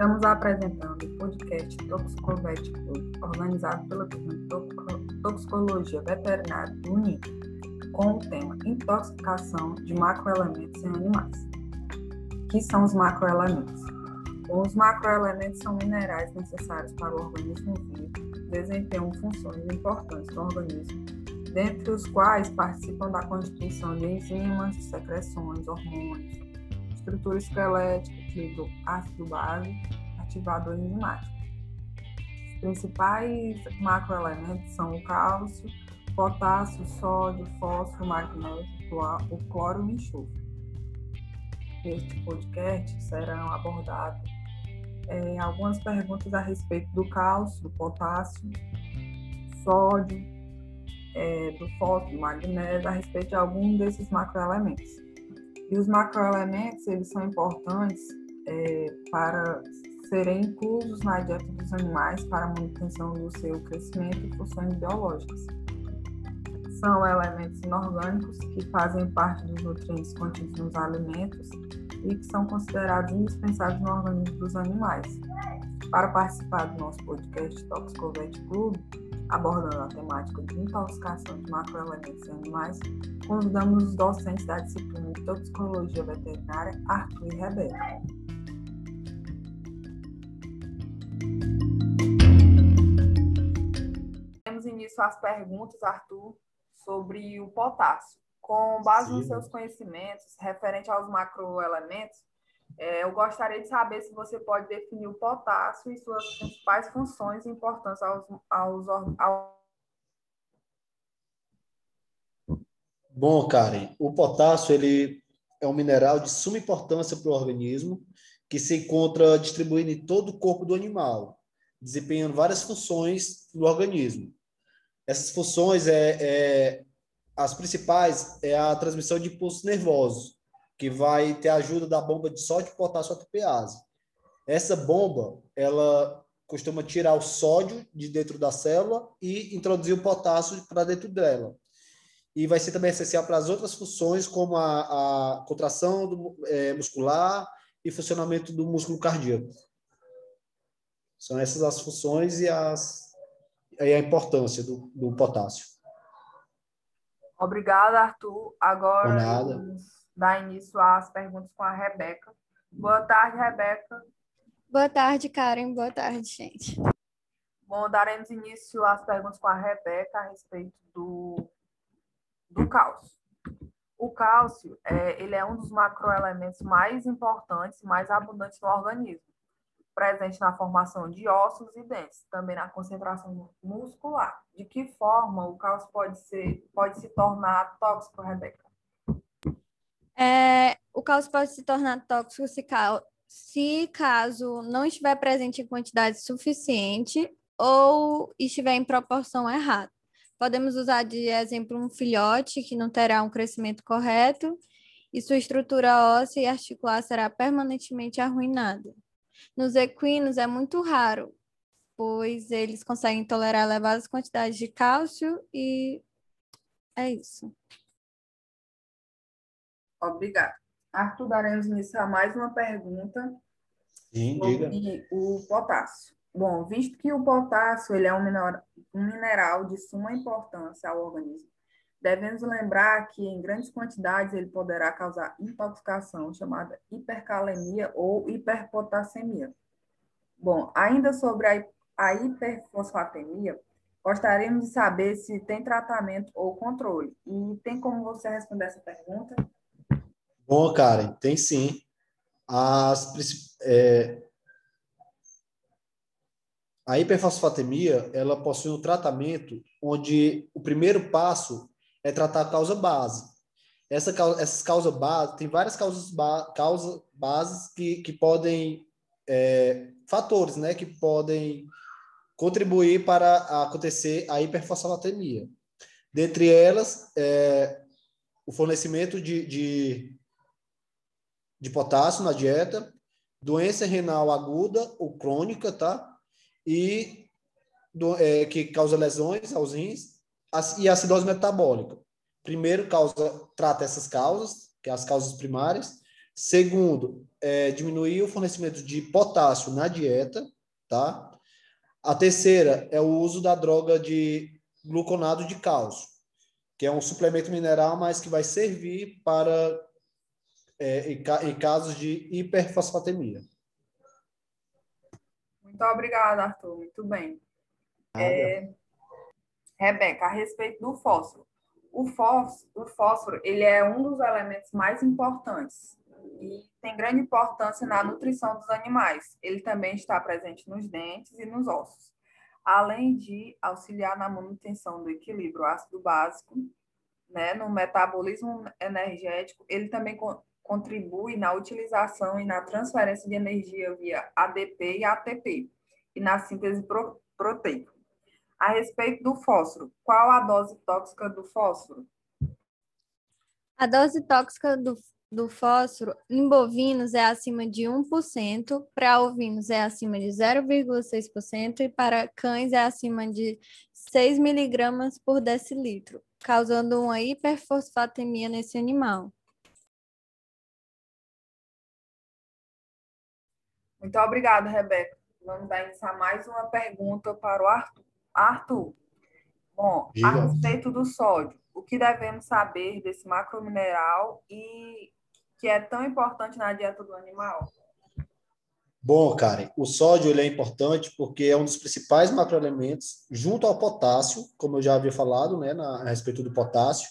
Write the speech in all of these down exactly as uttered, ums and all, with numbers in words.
Estamos apresentando o podcast ToxicoVet Club, organizado pelo Fundo de Toxicologia Veterinária do N I C, com o tema Intoxicação de Macroelementos em Animais. Que são os macroelementos? Os macroelementos são minerais necessários para o organismo vivo, desempenham funções importantes no organismo, dentre os quais participam da constituição de enzimas, secreções, hormônios, estrutura esquelética, tipo ácido base, ativador enzimático. Os principais macroelementos são o cálcio, potássio, sódio, fósforo, magnésio, o cloro e o enxofre. Neste podcast serão abordadas é, algumas perguntas a respeito do cálcio, do potássio, sódio, é, do fósforo, do magnésio, a respeito de algum desses macroelementos. E os macroelementos, eles são importantes é, para serem inclusos na dieta dos animais para a manutenção do seu crescimento e funções biológicas. São elementos inorgânicos que fazem parte dos nutrientes contidos nos alimentos e que são considerados indispensáveis no organismo dos animais. Para participar do nosso podcast ToxicoVet Club, abordando a temática de intoxicação de macroelementos em animais, convidamos os docentes da disciplina de Toxicologia Veterinária, Arthur e Rebeca. Temos início às perguntas, Arthur, sobre o potássio. Com base Sim. nos seus conhecimentos referente aos macroelementos, eu gostaria de saber se você pode definir o potássio e suas principais funções e importância aos, aos, aos... Bom, Karem, o potássio ele é um mineral de suma importância para o organismo que se encontra distribuído em todo o corpo do animal, desempenhando várias funções no organismo. Essas funções, é, é, as principais, é a transmissão de impulsos nervosos, que vai ter a ajuda da bomba de sódio, potássio, ATPase. Essa bomba, ela costuma tirar o sódio de dentro da célula e introduzir o potássio para dentro dela. E vai ser também essencial para as outras funções, como a, a contração do, é, muscular e funcionamento do músculo cardíaco. São essas as funções e, as, e a importância do, do potássio. Obrigada, Arthur. Agora... Por nada. Dar início às perguntas com a Rebeca. Boa tarde, Rebeca. Boa tarde, Karem. Boa tarde, gente. Bom, daremos início às perguntas com a Rebeca a respeito do, do cálcio. O cálcio, é, ele é um dos macroelementos mais importantes, mais abundantes no organismo, presente na formação de ossos e dentes, também na concentração muscular. De que forma o cálcio pode, ser, pode se tornar tóxico, Rebeca? É, o cálcio pode se tornar tóxico se, cal- se caso não estiver presente em quantidade suficiente ou estiver em proporção errada. Podemos usar de exemplo um filhote que não terá um crescimento correto e sua estrutura óssea e articular será permanentemente arruinada. Nos equinos é muito raro, pois eles conseguem tolerar elevadas quantidades de cálcio e é isso. Obrigada. Arthur, daremos iniciar mais uma pergunta Sim, sobre diga. o potássio. Bom, visto que o potássio ele é um mineral, um mineral de suma importância ao organismo, devemos lembrar que em grandes quantidades ele poderá causar intoxicação chamada hipercalemia ou hiperpotassemia. Bom, ainda sobre a, a hiperfosfatemia, gostaríamos de saber se tem tratamento ou controle. E tem como você responder essa pergunta? Bom, Karem, tem sim. As, é, a hiperfosfatemia, ela possui um tratamento onde o primeiro passo é tratar a causa base. Essa, essas causas base, tem várias causas causa bases que, que podem, é, fatores, né, que podem contribuir para acontecer a hiperfosfatemia. Dentre elas, é, o fornecimento de... de de potássio na dieta, doença renal aguda ou crônica, tá? E do, é, que causa lesões aos rins as, e acidose metabólica. Primeiro, causa, trata essas causas, que são as causas primárias. Segundo, é, diminuir o fornecimento de potássio na dieta, tá? A terceira é o uso da droga de gluconado de cálcio, que é um suplemento mineral, mas que vai servir para é, em, em casos de hiperfosfatemia. Muito obrigada, Arthur. Muito bem. É, Rebeca, a respeito do fósforo. O fósforo, o fósforo ele é um dos elementos mais importantes e tem grande importância na nutrição dos animais. Ele também está presente nos dentes e nos ossos, além de auxiliar na manutenção do equilíbrio ácido básico, né, no metabolismo energético. Ele também co- contribui na utilização e na transferência de energia via A D P e A T P e na síntese pro- proteica. A respeito do fósforo, qual a dose tóxica do fósforo? A dose tóxica do, do fósforo em bovinos é acima de um por cento, para ovinos é acima de zero vírgula seis por cento e para cães é acima de seis miligramas por decilitro, causando uma hiperfosfatemia nesse animal. Muito obrigada, Rebeca. Vamos dar início a mais uma pergunta para o Arthur. Arthur, bom, Diga. A respeito do sódio, o que devemos saber desse macromineral e que é tão importante na dieta do animal? Bom, Karem, o sódio ele é importante porque é um dos principais macroelementos, junto ao potássio, como eu já havia falado, né, na, a respeito do potássio,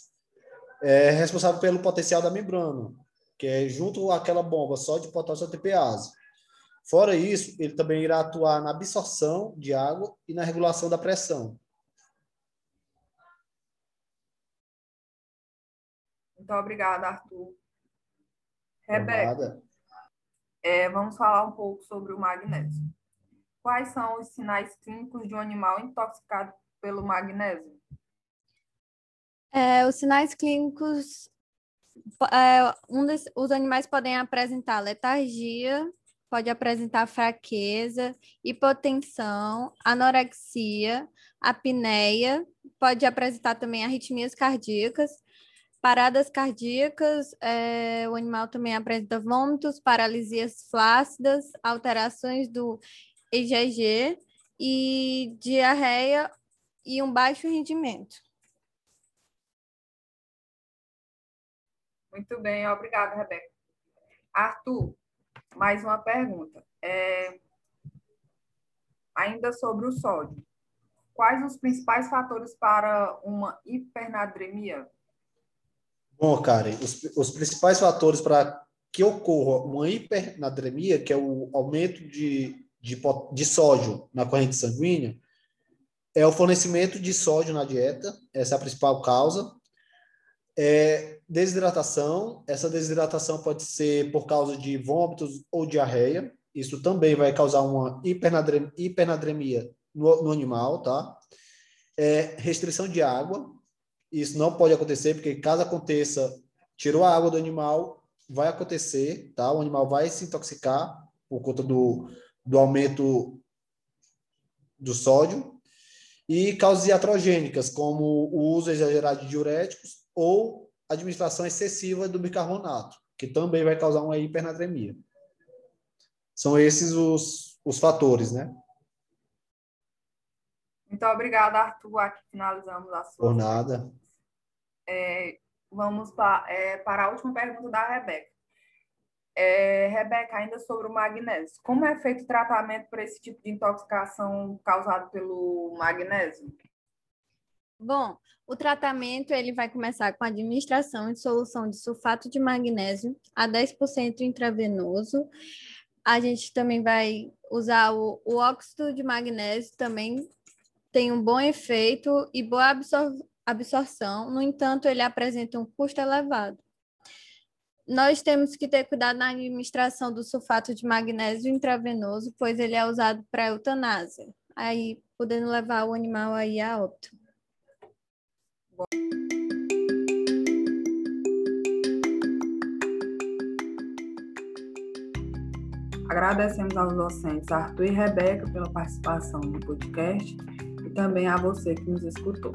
é responsável pelo potencial da membrana, que é junto àquela bomba sódio, potássio, A T P ase. Fora isso, ele também irá atuar na absorção de água e na regulação da pressão. Muito obrigada, Arthur. Rebeca, é, vamos falar um pouco sobre o magnésio. Quais são os sinais clínicos de um animal intoxicado pelo magnésio? É, os sinais clínicos, é, um dos, os animais podem apresentar letargia, pode apresentar fraqueza, hipotensão, anorexia, apneia, pode apresentar também arritmias cardíacas, paradas cardíacas, é, o animal também apresenta vômitos, paralisias flácidas, alterações do E E G e diarreia e um baixo rendimento. Muito bem, obrigada, Rebeca. Arthur, mais uma pergunta, é... ainda sobre o sódio. Quais os principais fatores para uma hipernadremia? Bom, Karem, os, os principais fatores para que ocorra uma hipernadremia, que é o aumento de, de, de sódio na corrente sanguínea, é o fornecimento de sódio na dieta, essa é a principal causa. É, desidratação, essa desidratação pode ser por causa de vômitos ou diarreia, isso também vai causar uma hipernadremia, hipernadremia no, no animal, tá? É, restrição de água, isso não pode acontecer, porque caso aconteça, tirou a água do animal, vai acontecer, tá? O animal vai se intoxicar por conta do, do aumento do sódio. E causas iatrogênicas, como o uso exagerado de diuréticos, ou administração excessiva do bicarbonato, que também vai causar uma hipernatremia. São esses os, os fatores, né? Muito obrigada, Arthur. Aqui finalizamos a sua... Por nada. É, vamos pa, é, para a última pergunta da Rebeca. É, Rebeca, ainda sobre o magnésio. Como é feito o tratamento para esse tipo de intoxicação causada pelo magnésio? Bom, o tratamento ele vai começar com a administração de solução de sulfato de magnésio a dez por cento intravenoso. A gente também vai usar o, o óxido de magnésio, também tem um bom efeito e boa absor- absorção, no entanto, ele apresenta um custo elevado. Nós temos que ter cuidado na administração do sulfato de magnésio intravenoso, pois ele é usado para eutanásia, aí podendo levar o animal aí a óbito. Agradecemos aos docentes Arthur e Rebeca pela participação no podcast e também a você que nos escutou.